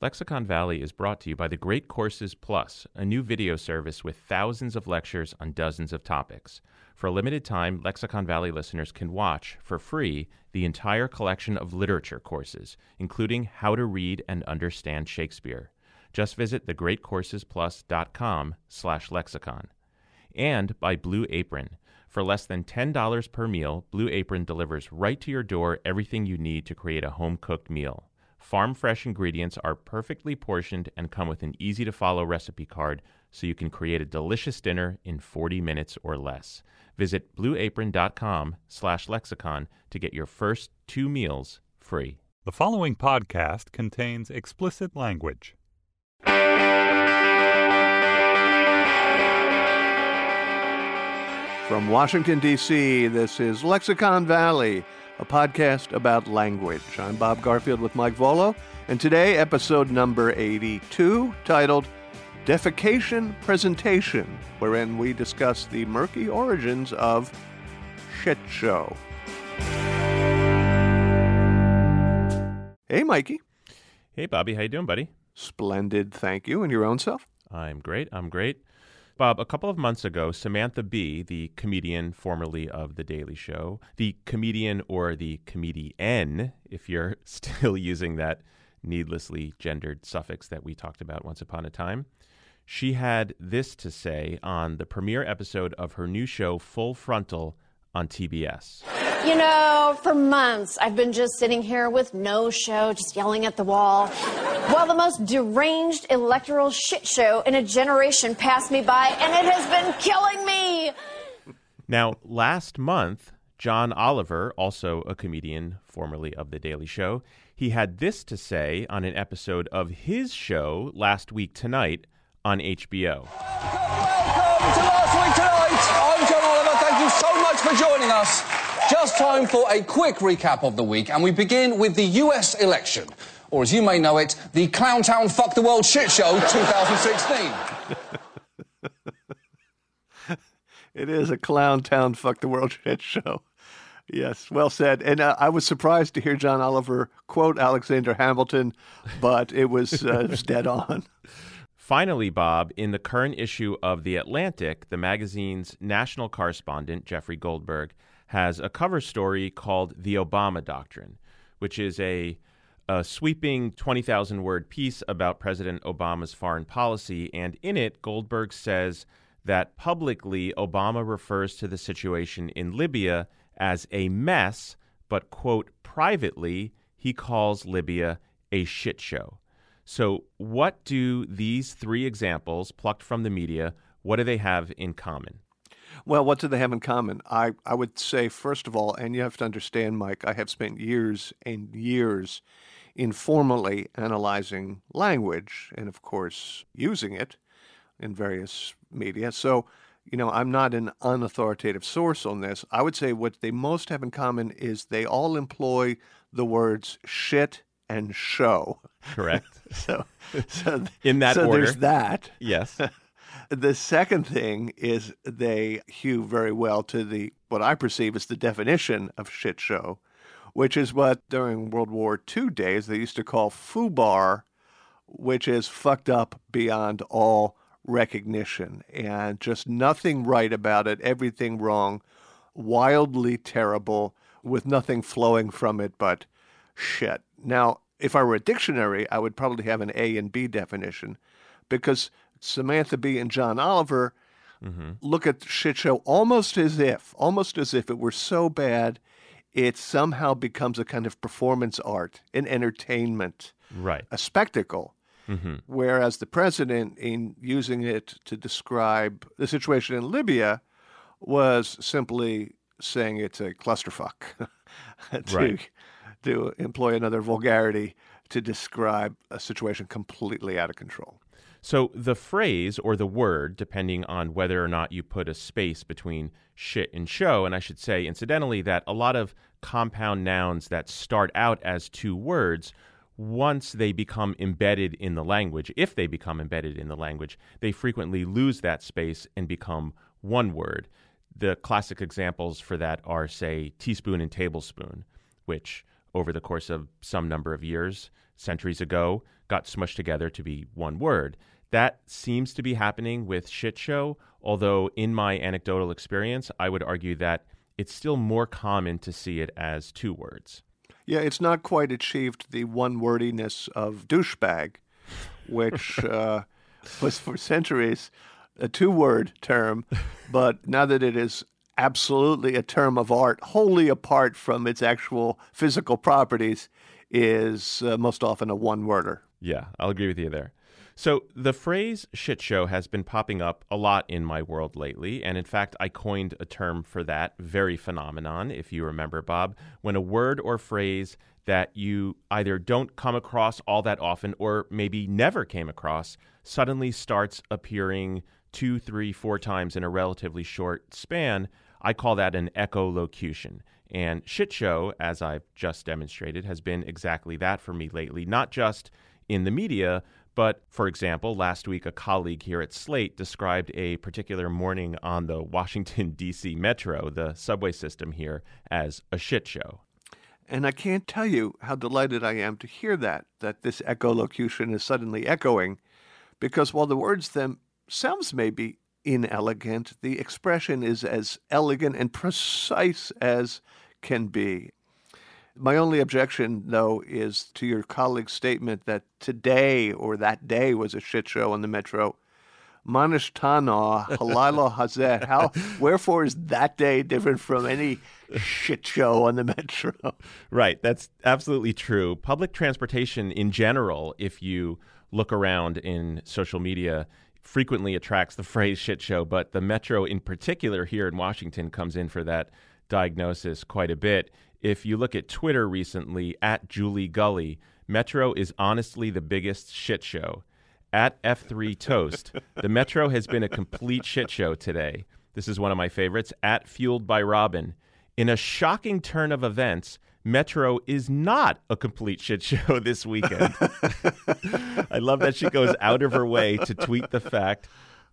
Lexicon Valley is brought to you by The Great Courses Plus, a new video service with thousands of lectures on dozens of topics. For a limited time, Lexicon Valley listeners can watch, for free, the entire collection of literature courses, including How to Read and Understand Shakespeare. Just visit thegreatcoursesplus.com/lexicon. And by Blue Apron. For less than $10 per meal, Blue Apron delivers right to your door everything you need to create a home-cooked meal. Farm-fresh ingredients are perfectly portioned and come with an easy-to-follow recipe card so you can create a delicious dinner in 40 minutes or less. Visit blueapron.com/lexicon to get your first 2 meals free. The following podcast contains explicit language. From Washington, D.C., this is Lexicon Valley, a podcast about language. I'm Bob Garfield with Mike Volo, and today, episode number 82, titled Defecation Presentation, wherein we discuss the murky origins of shit show. Hey, Mikey. Hey, Bobby. How you doing, buddy? Splendid, thank you. And your own self? I'm great. Bob, a couple of months ago, Samantha Bee, the comedian formerly of The Daily Show, the comedian or the comedienne, if you're still using that needlessly gendered suffix that we talked about once upon a time, she had this to say on the premiere episode of her new show, Full Frontal, on TBS. You know, for months, I've been just sitting here with no show, just yelling at the wall, while the most deranged electoral shit show in a generation passed me by, and it has been killing me. Now, last month, John Oliver, also a comedian formerly of The Daily Show, he had this to say on an episode of his show, Last Week Tonight, on HBO. Welcome to Last Week Tonight. I'm John Oliver. Thank you so much for joining us. Just time for a quick recap of the week, and we begin with the U.S. election, or as you may know it, the Clowntown Fuck the World Shit Show 2016. It is a Clowntown Fuck the World Shit Show. Yes, well said. And I was surprised to hear John Oliver quote Alexander Hamilton, but it was dead on. Finally, Bob, in the current issue of The Atlantic, the magazine's national correspondent, Jeffrey Goldberg, has a cover story called The Obama Doctrine, which is a sweeping 20,000-word piece about President Obama's foreign policy. And in it, Goldberg says that publicly Obama refers to the situation in Libya as a mess, but, quote, privately, he calls Libya a shit show. So what do these three examples plucked from the media, what do they have in common? Well, what do they have in common? I would say, first of all, and you have to understand, Mike, I have spent years and years informally analyzing language and, of course, using it in various media. So, you know, I'm not an unauthoritative source on this. I would say what they most have in common is they all employ the words shit and show. Correct. so in that order. So there's that. Yes. The second thing is they hew very well to the what I perceive as the definition of shit show, which is what during World War II days they used to call FUBAR, which is fucked up beyond all recognition and just nothing right about it, everything wrong, wildly terrible, with nothing flowing from it but shit. Now, if I were a dictionary, I would probably have an A and B definition, because Samantha Bee and John Oliver look at shit show almost as if it were so bad it somehow becomes a kind of performance art, an entertainment, right, a spectacle. Mm-hmm. Whereas the president, in using it to describe the situation in Libya, was simply saying it's a clusterfuck, to employ another vulgarity to describe a situation completely out of control. So the phrase or the word, depending on whether or not you put a space between shit and show, and I should say, incidentally, that a lot of compound nouns that start out as two words, once they become embedded in the language, if they become embedded in the language, they frequently lose that space and become one word. The classic examples for that are, say, teaspoon and tablespoon, which over the course of some number of years, centuries ago, got smushed together to be one word. That seems to be happening with shit show, although in my anecdotal experience, I would argue that it's still more common to see it as two words. Yeah, it's not quite achieved the one-wordiness of douchebag, which was for centuries a two-word term, but now that it is absolutely a term of art, wholly apart from its actual physical properties, is most often a one-worder. Yeah, I'll agree with you there. So the phrase shit show has been popping up a lot in my world lately, and in fact, I coined a term for that very phenomenon, if you remember, Bob, when a word or phrase that you either don't come across all that often or maybe never came across suddenly starts appearing 2, 3, 4 times in a relatively short span. I call that an echolocution. And shit show, as I've just demonstrated, has been exactly that for me lately, not just in the media, but, for example, last week a colleague here at Slate described a particular morning on the Washington, D.C. metro, the subway system here, as a shit show. And I can't tell you how delighted I am to hear that this echolocution is suddenly echoing, because while the words themselves may be inelegant, the expression is as elegant and precise as can be. My only objection, though, is to your colleague's statement that today or that day was a shit show on the metro. Manish Tana, Halalo Hazeh, wherefore is that day different from any shit show on the metro? Right, that's absolutely true. Public transportation in general, if you look around in social media, frequently attracts the phrase shit show, but the metro in particular here in Washington comes in for that diagnosis quite a bit. If you look at Twitter recently, at Julie Gully, Metro is honestly the biggest shit show. At F3 Toast, the Metro has been a complete shit show today. This is one of my favorites. At Fueled by Robin, in a shocking turn of events, Metro is not a complete shit show this weekend. I love that she goes out of her way to tweet the fact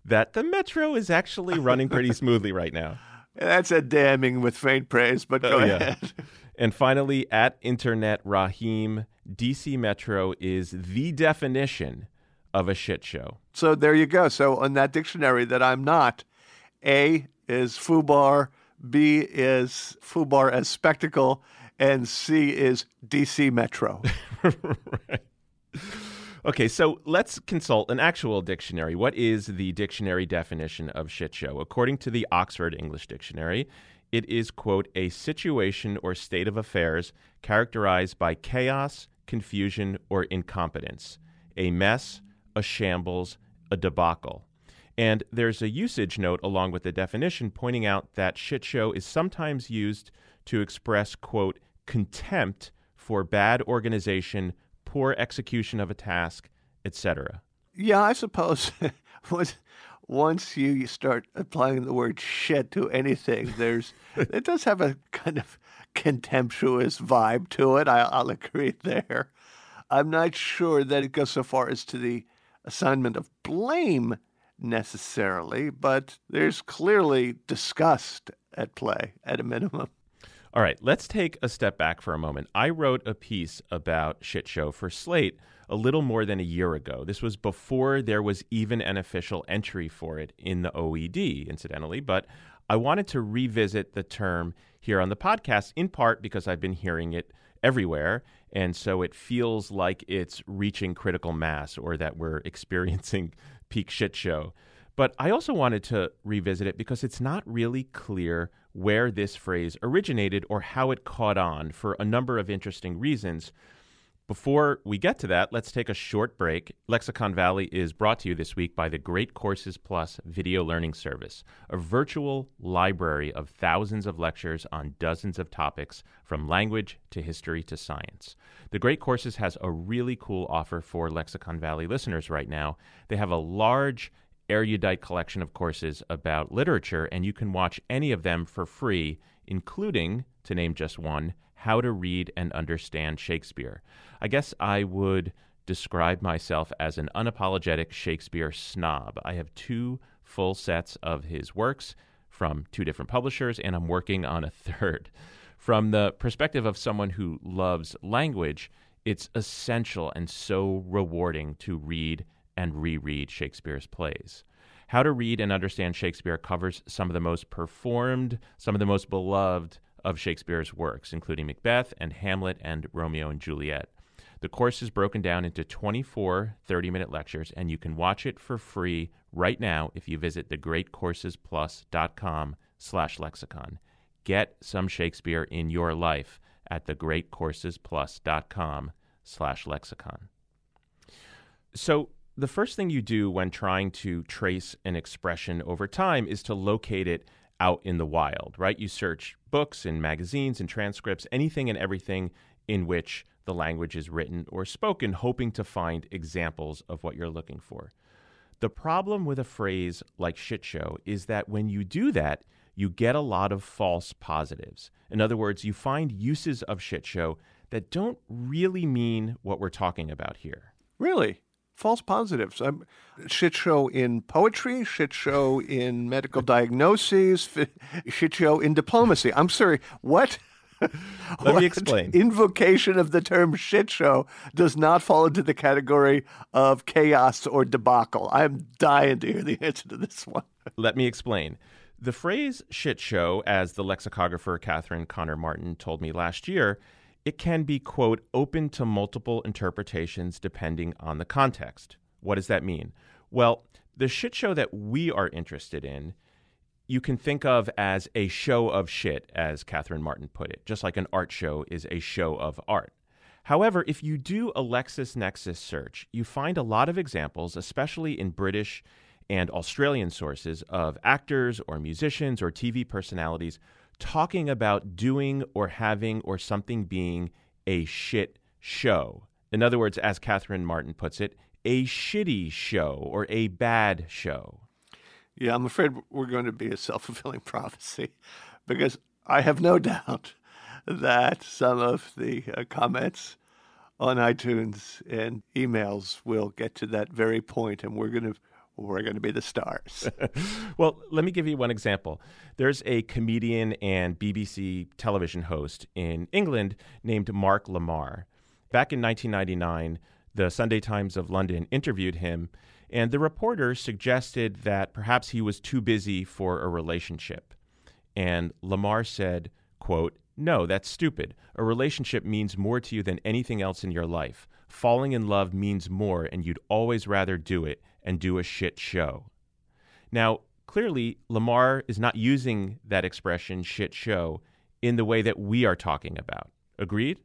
that the Metro is actually running pretty smoothly right now. That's a damning with faint praise, but go ahead. And finally, at Internet Rahim, DC Metro is the definition of a shit show. So there you go. So on that dictionary that I'm not, A is FUBAR, B is FUBAR as spectacle, and C is DC Metro. Right. Okay, so let's consult an actual dictionary. What is the dictionary definition of shit show? According to the Oxford English Dictionary, it is, quote, a situation or state of affairs characterized by chaos, confusion, or incompetence, a mess, a shambles, a debacle. And there's a usage note along with the definition pointing out that shit show is sometimes used to express, quote, contempt for bad organization, poor execution of a task, etc. Yeah, I suppose once you start applying the word shit to anything, it does have a kind of contemptuous vibe to it. I'll agree there. I'm not sure that it goes so far as to the assignment of blame necessarily, but there's clearly disgust at play at a minimum. All right, let's take a step back for a moment. I wrote a piece about Shit Show for Slate a little more than a year ago. This was before there was even an official entry for it in the OED, incidentally, but I wanted to revisit the term here on the podcast, in part because I've been hearing it everywhere, and so it feels like it's reaching critical mass or that we're experiencing peak shit show. But I also wanted to revisit it because it's not really clear where this phrase originated or how it caught on for a number of interesting reasons. Before we get to that, let's take a short break. Lexicon Valley is brought to you this week by the Great Courses Plus Video Learning Service, a virtual library of thousands of lectures on dozens of topics, from language to history to science. The Great Courses has a really cool offer for Lexicon Valley listeners right now. They have a large erudite collection of courses about literature, and you can watch any of them for free, including, to name just one, How to Read and Understand Shakespeare. I guess I would describe myself as an unapologetic Shakespeare snob. I have two full sets of his works from two different publishers, and I'm working on a third. From the perspective of someone who loves language, it's essential and so rewarding to read and reread Shakespeare's plays. How to Read and Understand Shakespeare covers some of the most performed, some of the most beloved of Shakespeare's works, including Macbeth and Hamlet and Romeo and Juliet. The course is broken down into 24 30-minute lectures, and you can watch it for free right now if you visit thegreatcoursesplus.com/lexicon. Get some Shakespeare in your life at thegreatcoursesplus.com/lexicon. So the first thing you do when trying to trace an expression over time is to locate it out in the wild, right? You search books and magazines and transcripts, anything and everything in which the language is written or spoken, hoping to find examples of what you're looking for. The problem with a phrase like shit show is that when you do that, you get a lot of false positives. In other words, you find uses of shit show that don't really mean what we're talking about here. Really? False positives. Shit show in poetry, shit show in medical diagnoses, shit show in diplomacy. I'm sorry, what? Let me explain. Invocation of the term shit show does not fall into the category of chaos or debacle. I'm dying to hear the answer to this one. Let me explain. The phrase shit show, as the lexicographer Catherine Connor Martin told me last year, it can be, quote, open to multiple interpretations depending on the context. What does that mean? Well, the shit show that we are interested in, you can think of as a show of shit, as Catherine Martin put it, just like an art show is a show of art. However, if you do a LexisNexis search, you find a lot of examples, especially in British and Australian sources, of actors or musicians or TV personalities talking about doing or having or something being a shit show. In other words, as Catherine Martin puts it, a shitty show or a bad show. Yeah, I'm afraid we're going to be a self-fulfilling prophecy, because I have no doubt that some of the comments on iTunes and emails will get to that very point, and we're going to be the stars. Well, let me give you one example. There's a comedian and BBC television host in England named Mark Lamar. Back in 1999, the Sunday Times of London interviewed him, and the reporter suggested that perhaps he was too busy for a relationship. And Lamar said, quote, "No, that's stupid. A relationship means more to you than anything else in your life. Falling in love means more, and you'd always rather do it and do a shit show." Now, clearly, Lamar is not using that expression, shit show, in the way that we are talking about. Agreed?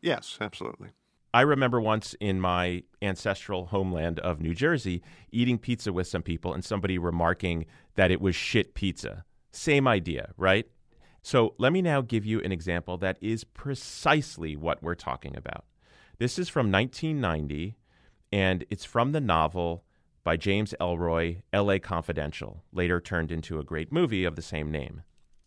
Yes, absolutely. I remember once in my ancestral homeland of New Jersey eating pizza with some people and somebody remarking that it was shit pizza. Same idea, right? So let me now give you an example that is precisely what we're talking about. This is from 1990, and it's from the novel by James Ellroy, L.A. Confidential, later turned into a great movie of the same name.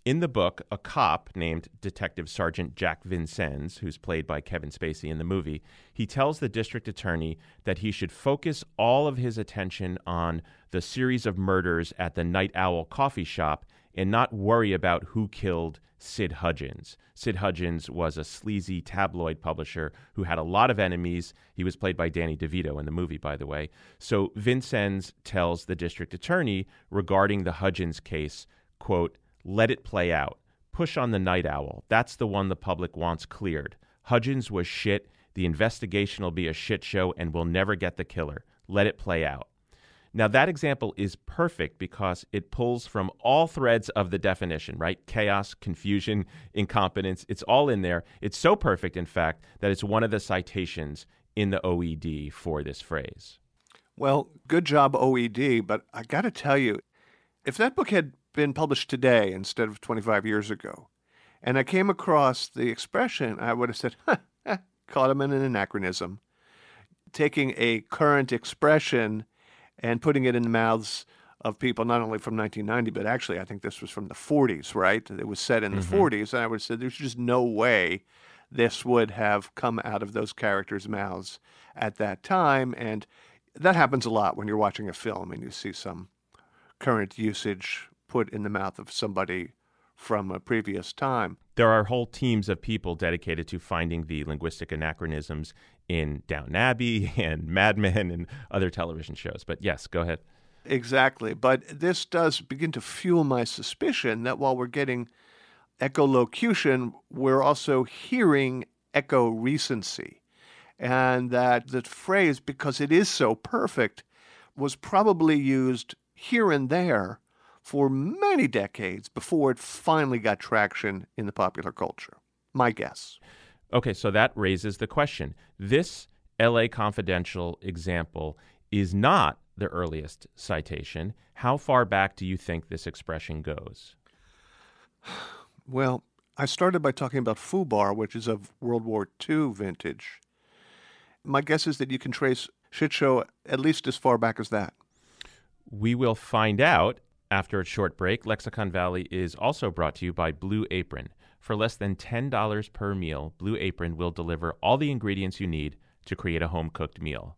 In the book, a cop named Detective Sergeant Jack Vincennes, who's played by Kevin Spacey in the movie, he tells the district attorney that he should focus all of his attention on the series of murders at the Night Owl coffee shop and not worry about who killed Sid Hudgens. Sid Hudgens was a sleazy tabloid publisher who had a lot of enemies. He was played by Danny DeVito in the movie, by the way. So Vincennes tells the district attorney regarding the Hudgens case, quote, "Let it play out. Push on the Night Owl. That's the one the public wants cleared. Hudgens was shit. The investigation will be a shit show and we'll never get the killer. Let it play out." Now, that example is perfect because it pulls from all threads of the definition, right? Chaos, confusion, incompetence. It's all in there. It's so perfect, in fact, that it's one of the citations in the OED for this phrase. Well, good job, OED. But I got to tell you, if that book had been published today instead of 25 years ago, and I came across the expression, I would have said, caught him in an anachronism. Taking a current expression and putting it in the mouths of people not only from 1990, but actually I think this was from the 40s, right? It was said in the 40s, and I would have said there's just no way this would have come out of those characters' mouths at that time. And that happens a lot when you're watching a film and you see some current usage put in the mouth of somebody from a previous time. There are whole teams of people dedicated to finding the linguistic anachronisms in Downton Abbey and Mad Men and other television shows. But yes, go ahead. Exactly. But this does begin to fuel my suspicion that while we're getting echolocution, we're also hearing echo recency. And that the phrase, because it is so perfect, was probably used here and there for many decades before it finally got traction in the popular culture. My guess. Okay, so that raises the question. This L.A. Confidential example is not the earliest citation. How far back do you think this expression goes? Well, I started by talking about FUBAR, which is of World War II vintage. My guess is that you can trace shit show at least as far back as that. We will find out. After a short break, Lexicon Valley is also brought to you by Blue Apron. For less than $10 per meal, Blue Apron will deliver all the ingredients you need to create a home-cooked meal.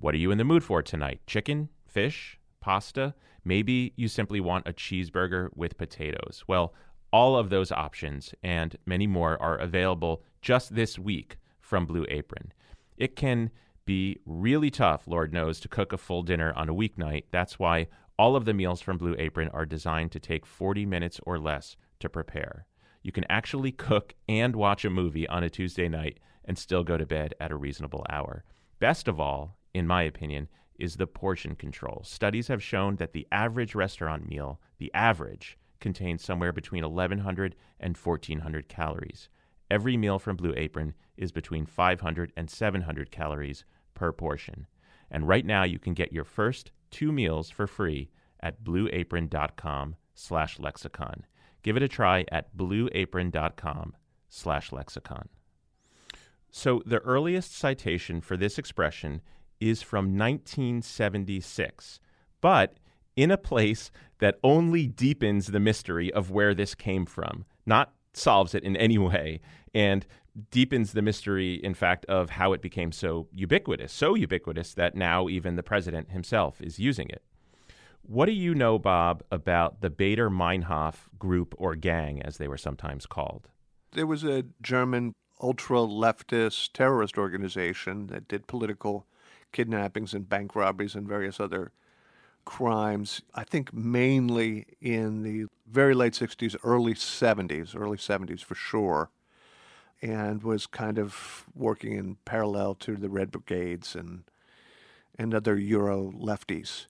What are you in the mood for tonight? Chicken? Fish? Pasta? Maybe you simply want a cheeseburger with potatoes. Well, all of those options and many more are available just this week from Blue Apron. It can be really tough, Lord knows, to cook a full dinner on a weeknight. That's why all of the meals from Blue Apron are designed to take 40 minutes or less to prepare. You can actually cook and watch a movie on a Tuesday night and still go to bed at a reasonable hour. Best of all, in my opinion, is the portion control. Studies have shown that the average restaurant meal, the average, contains somewhere between 1,100 and 1,400 calories. Every meal from Blue Apron is between 500 and 700 calories per portion. And right now you can get your first 2 meals for free at blueapron.com/lexicon. Give it a try at blueapron.com/lexicon. So the earliest citation for this expression is from 1976, but in a place that only deepens the mystery of where this came from, not solves it in any way, and deepens the mystery, in fact, of how it became so ubiquitous that now even the president himself is using it. What do you know, Bob, about the Baader-Meinhof group or gang, as they were sometimes called? There was a German ultra-leftist terrorist organization that did political kidnappings and bank robberies and various other crimes, I think mainly in the very late 60s, early 70s for sure, and was kind of working in parallel to the Red Brigades and other Euro lefties.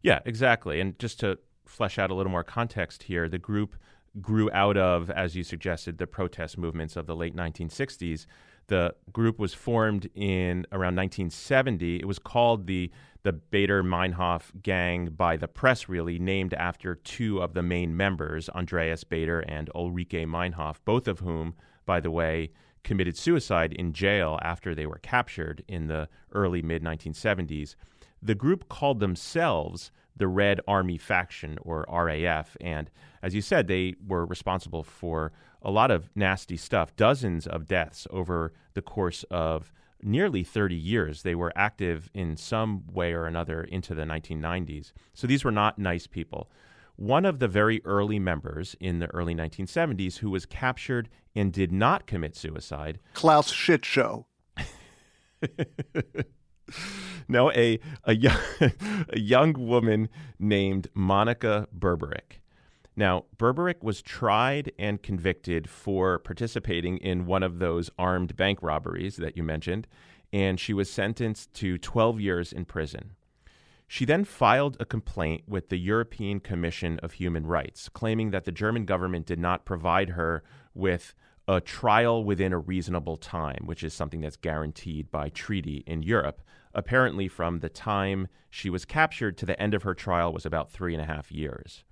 Yeah, exactly. And just to flesh out a little more context here, the group grew out of, as you suggested, the protest movements of the late 1960s. The group was formed in around 1970. It was called the Baader-Meinhof gang by the press, really, named after 2 of the main members, Andreas Baader and Ulrike Meinhof, both of whom, by the way, committed suicide in jail after they were captured in the early, mid-1970s. The group called themselves the Red Army Faction, or RAF, and as you said, they were responsible for a lot of nasty stuff, dozens of deaths over the course of nearly 30 years. They were active in some way or another into the 1990s. So these were not nice people. One of the very early members in the early 1970s who was captured and did not commit suicide... Klaus Schitschow. No, a young woman named Monica Berberich. Now, Berberich was tried and convicted for participating in one of those armed bank robberies that you mentioned, and she was sentenced to 12 years in prison. She then filed a complaint with the European Commission of Human Rights, claiming that the German government did not provide her with a trial within a reasonable time, which is something that's guaranteed by treaty in Europe. Apparently, from the time she was captured to the end of her trial was about 3.5 years.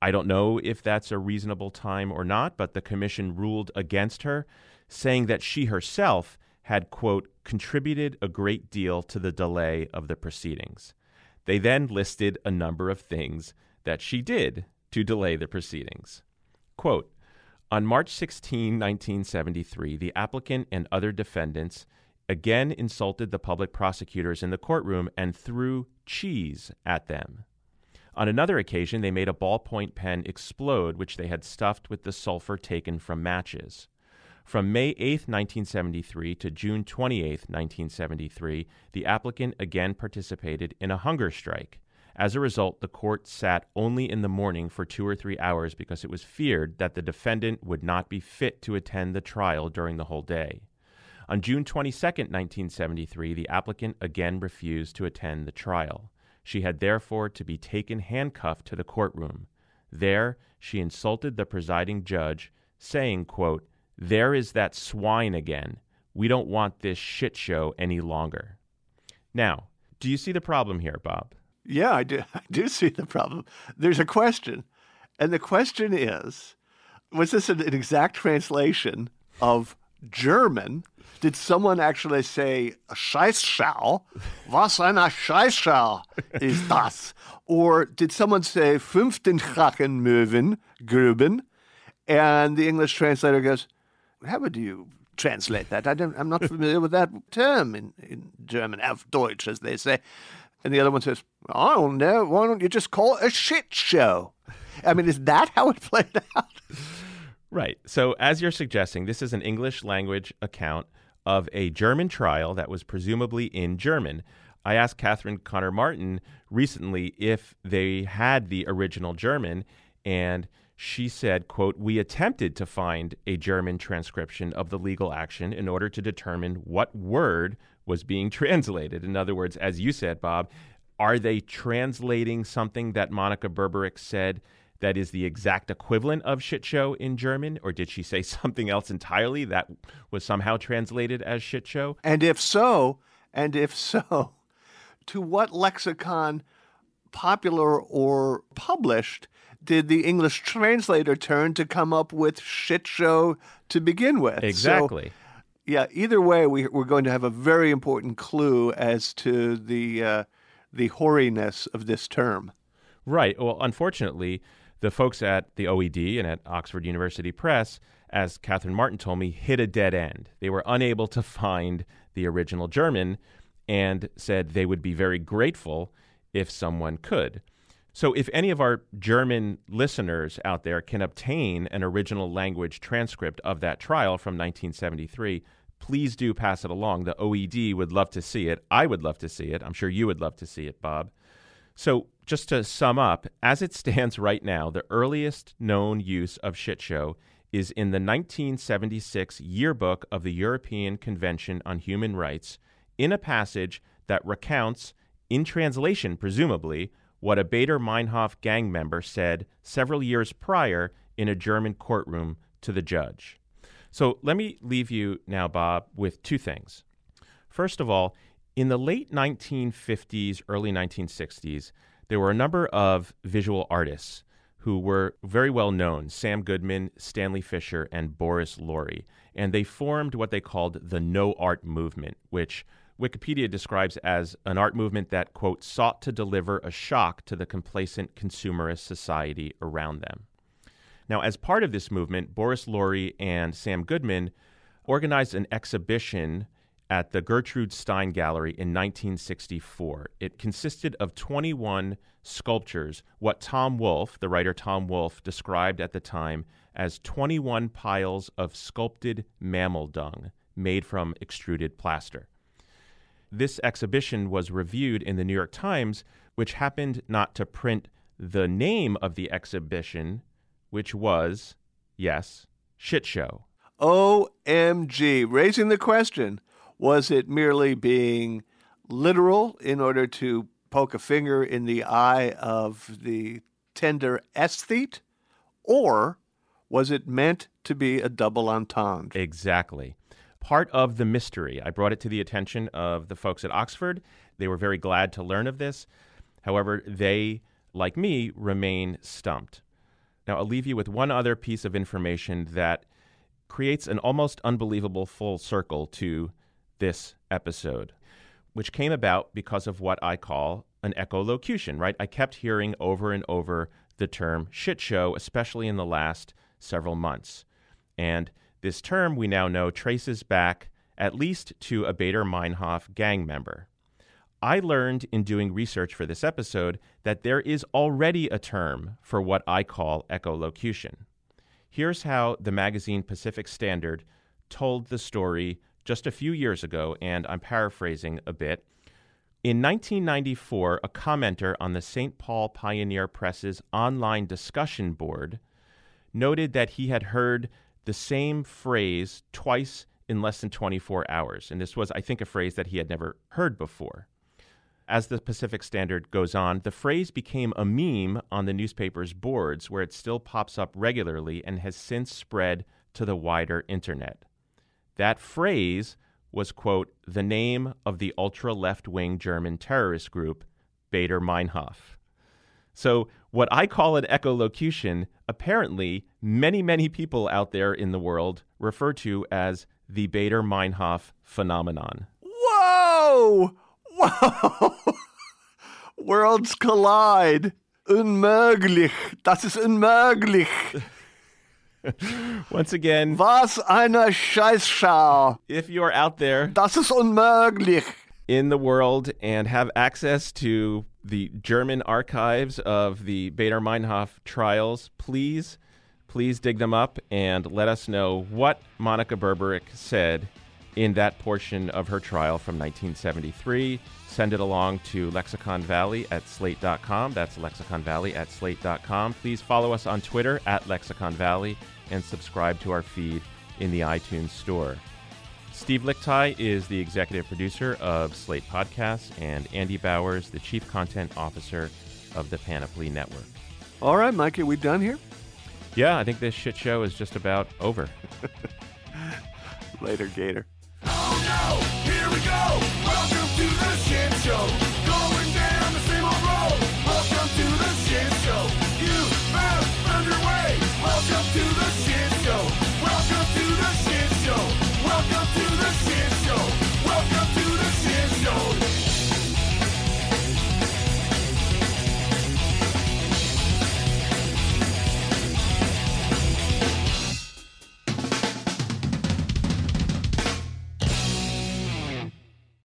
I don't know if that's a reasonable time or not, but the commission ruled against her, saying that she herself had, quote, contributed a great deal to the delay of the proceedings. They then listed a number of things that she did to delay the proceedings. Quote, on March 16, 1973, the applicant and other defendants again insulted the public prosecutors in the courtroom and threw cheese at them. On another occasion, they made a ballpoint pen explode, which they had stuffed with the sulfur taken from matches. From May 8, 1973 to June 28, 1973, the applicant again participated in a hunger strike. As a result, the court sat only in the morning for 2 or 3 hours because it was feared that the defendant would not be fit to attend the trial during the whole day. On June 22, 1973, the applicant again refused to attend the trial. She had therefore to be taken handcuffed to the courtroom. There, she insulted the presiding judge, saying, quote, "There is that swine again. We don't want this shit show any longer." Now, do you see the problem here, Bob? Yeah, I do see the problem. There's a question. And the question is, was this an exact translation of German? Did someone actually say, Scheißschau? Was eine Scheißschau is das? Or did someone say, 15 Kraken Möwen Grüben? And the English translator goes, how would you translate that? I'm not familiar with that term in German, auf Deutsch, as they say. And the other one says, I don't know, why don't you just call it a shit show? I mean, is that how it played out? Right. So as you're suggesting, this is an English language account of a German trial that was presumably in German. I asked Catherine Connor Martin recently if they had the original German, and she said, quote, "We attempted to find a German transcription of the legal action in order to determine what word was being translated." In other words, as you said, Bob, are they translating something that Monica Berberich said that is the exact equivalent of shit show in German? Or did she say something else entirely that was somehow translated as shit show? And if so, to what lexicon, popular or published, did the English translator turn to come up with shit show to begin with? Exactly. So, yeah, either way, we're going to have a very important clue as to the hoariness of this term. Right. Well, unfortunately, the folks at the OED and at Oxford University Press, as Catherine Martin told me, hit a dead end. They were unable to find the original German and said they would be very grateful if someone could. So if any of our German listeners out there can obtain an original language transcript of that trial from 1973, please do pass it along. The OED would love to see it. I would love to see it. I'm sure you would love to see it, Bob. So just to sum up, as it stands right now, the earliest known use of shit show is in the 1976 yearbook of the European Convention on Human Rights, in a passage that recounts, in translation presumably, what a Baader-Meinhof gang member said several years prior in a German courtroom to the judge. So let me leave you now, Bob, with two things. First of all, in the late 1950s, early 1960s, there were a number of visual artists who were very well known, Sam Goodman, Stanley Fisher, and Boris Lurie, and they formed what they called the No Art Movement, which Wikipedia describes as an art movement that, quote, sought to deliver a shock to the complacent consumerist society around them. Now, as part of this movement, Boris Lurie and Sam Goodman organized an exhibition at the Gertrude Stein Gallery in 1964. It consisted of 21 sculptures, what Tom Wolfe, the writer Tom Wolfe, described at the time as 21 piles of sculpted mammal dung made from extruded plaster. This exhibition was reviewed in the New York Times, which happened not to print the name of the exhibition, which was, yes, Shit Show. OMG. Raising the question, was it merely being literal in order to poke a finger in the eye of the tender aesthete, or was it meant to be a double entendre? Exactly. Part of the mystery. I brought it to the attention of the folks at Oxford. They were very glad to learn of this. However, they, like me, remain stumped. Now, I'll leave you with one other piece of information that creates an almost unbelievable full circle to this episode, which came about because of what I call an echolocution, right? I kept hearing over and over the term shit show, especially in the last several months. And this term, we now know, traces back at least to a Baader-Meinhof gang member. I learned in doing research for this episode that there is already a term for what I call echolocution. Here's how the magazine Pacific Standard told the story just a few years ago, and I'm paraphrasing a bit. In 1994, a commenter on the St. Paul Pioneer Press's online discussion board noted that he had heard the same phrase twice in less than 24 hours. And this was, I think, a phrase that he had never heard before. As the Pacific Standard goes on, the phrase became a meme on the newspaper's boards, where it still pops up regularly and has since spread to the wider internet. That phrase was, quote, the name of the ultra-left-wing German terrorist group, Baader-Meinhof. So what I call an echolocution, apparently many, many people out there in the world refer to as the Baader-Meinhof phenomenon. Whoa! Wow! Worlds collide. Unmöglich. Das ist unmöglich. Once again. Was eine Scheißschau. If you're out there. Das ist unmöglich. In the world and have access to the German archives of the Baader-Meinhof trials, please, please dig them up and let us know what Monica Berberich said in that portion of her trial from 1973. Send it along to lexiconvalley@slate.com. That's lexiconvalley@slate.com. Please follow us on Twitter @lexiconvalley and subscribe to our feed in the iTunes store. Steve Lickteig is the executive producer of Slate Podcasts, and Andy Bowers, the chief content officer of the Panoply Network. All right, Mike, are we done here? Yeah, I think this shit show is just about over. Later, Gator. Oh no, here we go. Welcome to the shit show.